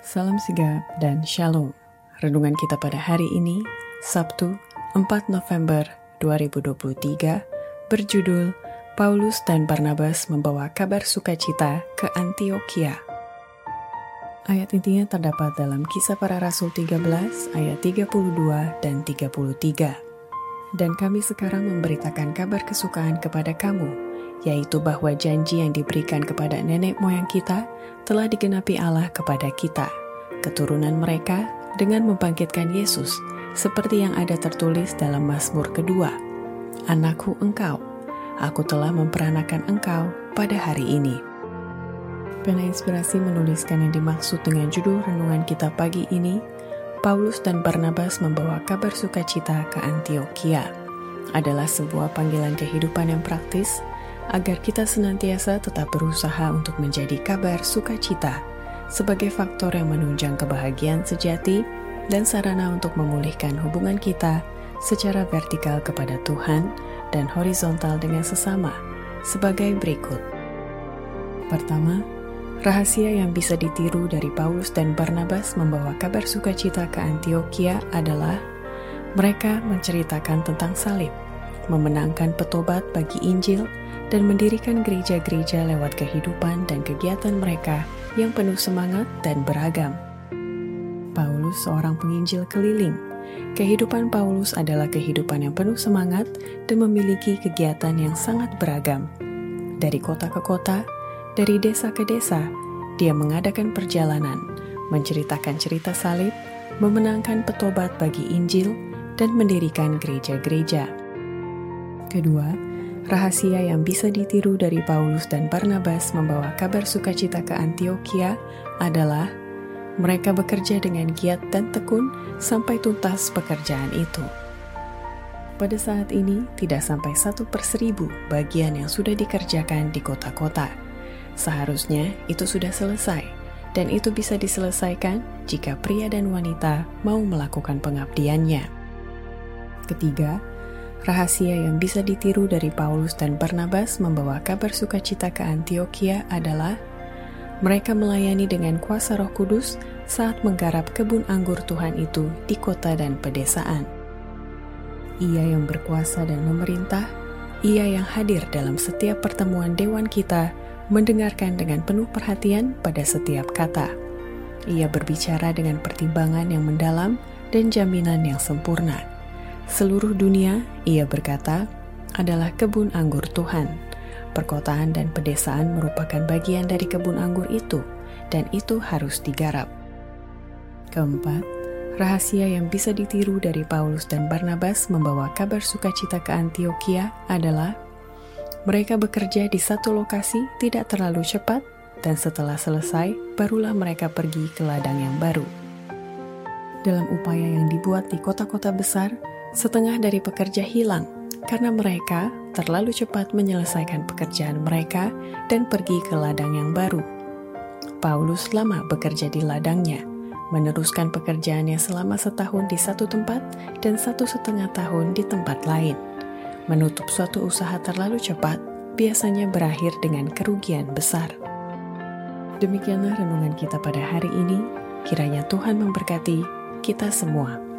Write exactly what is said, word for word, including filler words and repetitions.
Salam sigap dan shalom. Renungan kita pada hari ini, Sabtu, empat November dua ribu dua puluh tiga, berjudul Paulus dan Barnabas membawa kabar sukacita ke Antiokhia. Ayat intinya terdapat dalam Kisah Para Rasul tiga belas ayat tiga puluh dua dan tiga puluh tiga. Dan kami sekarang memberitakan kabar kesukaan kepada kamu, yaitu bahwa janji yang diberikan kepada nenek moyang kita telah digenapi Allah kepada kita, keturunan mereka, dengan membangkitkan Yesus, seperti yang ada tertulis dalam Mazmur kedua. Anakku engkau, aku telah memperanakan engkau pada hari ini. Pena Inspirasi menuliskan yang dimaksud dengan judul renungan kita pagi ini, Paulus dan Barnabas membawa kabar sukacita ke Antiokhia, adalah sebuah panggilan kehidupan yang praktis, agar kita senantiasa tetap berusaha untuk menjadi kabar sukacita sebagai faktor yang menunjang kebahagiaan sejati dan sarana untuk memulihkan hubungan kita secara vertikal kepada Tuhan dan horizontal dengan sesama sebagai berikut. Pertama, rahasia yang bisa ditiru dari Paulus dan Barnabas membawa kabar sukacita ke Antiokhia adalah mereka menceritakan tentang salib, memenangkan petobat bagi Injil, dan mendirikan gereja-gereja lewat kehidupan dan kegiatan mereka yang penuh semangat dan beragam. Paulus seorang penginjil keliling. Kehidupan Paulus adalah kehidupan yang penuh semangat dan memiliki kegiatan yang sangat beragam. Dari kota ke kota, dari desa ke desa, dia mengadakan perjalanan, menceritakan cerita salib, memenangkan petobat bagi Injil, dan mendirikan gereja-gereja. Kedua, rahasia yang bisa ditiru dari Paulus dan Barnabas membawa kabar sukacita ke Antiokhia adalah mereka bekerja dengan giat dan tekun sampai tuntas pekerjaan itu. Pada saat ini, tidak sampai satu per seribu bagian yang sudah dikerjakan di kota-kota. Seharusnya itu sudah selesai, dan itu bisa diselesaikan jika pria dan wanita mau melakukan pengabdiannya. Ketiga, rahasia yang bisa ditiru dari Paulus dan Barnabas membawa kabar sukacita ke Antiokhia adalah mereka melayani dengan kuasa Roh Kudus saat menggarap kebun anggur Tuhan itu di kota dan pedesaan. Ia yang berkuasa dan memerintah, ia yang hadir dalam setiap pertemuan dewan kita, mendengarkan dengan penuh perhatian pada setiap kata. Ia berbicara dengan pertimbangan yang mendalam dan jaminan yang sempurna. Seluruh dunia, ia berkata, adalah kebun anggur Tuhan. Perkotaan dan pedesaan merupakan bagian dari kebun anggur itu, dan itu harus digarap. Keempat, rahasia yang bisa ditiru dari Paulus dan Barnabas membawa kabar sukacita ke Antiokhia adalah mereka bekerja di satu lokasi tidak terlalu cepat, dan setelah selesai, barulah mereka pergi ke ladang yang baru. Dalam upaya yang dibuat di kota-kota besar, setengah dari pekerja hilang karena mereka terlalu cepat menyelesaikan pekerjaan mereka dan pergi ke ladang yang baru. Paulus lama bekerja di ladangnya, meneruskan pekerjaannya selama setahun di satu tempat dan satu setengah tahun di tempat lain. Menutup suatu usaha terlalu cepat biasanya berakhir dengan kerugian besar. Demikianlah renungan kita pada hari ini. Kiranya Tuhan memberkati kita semua.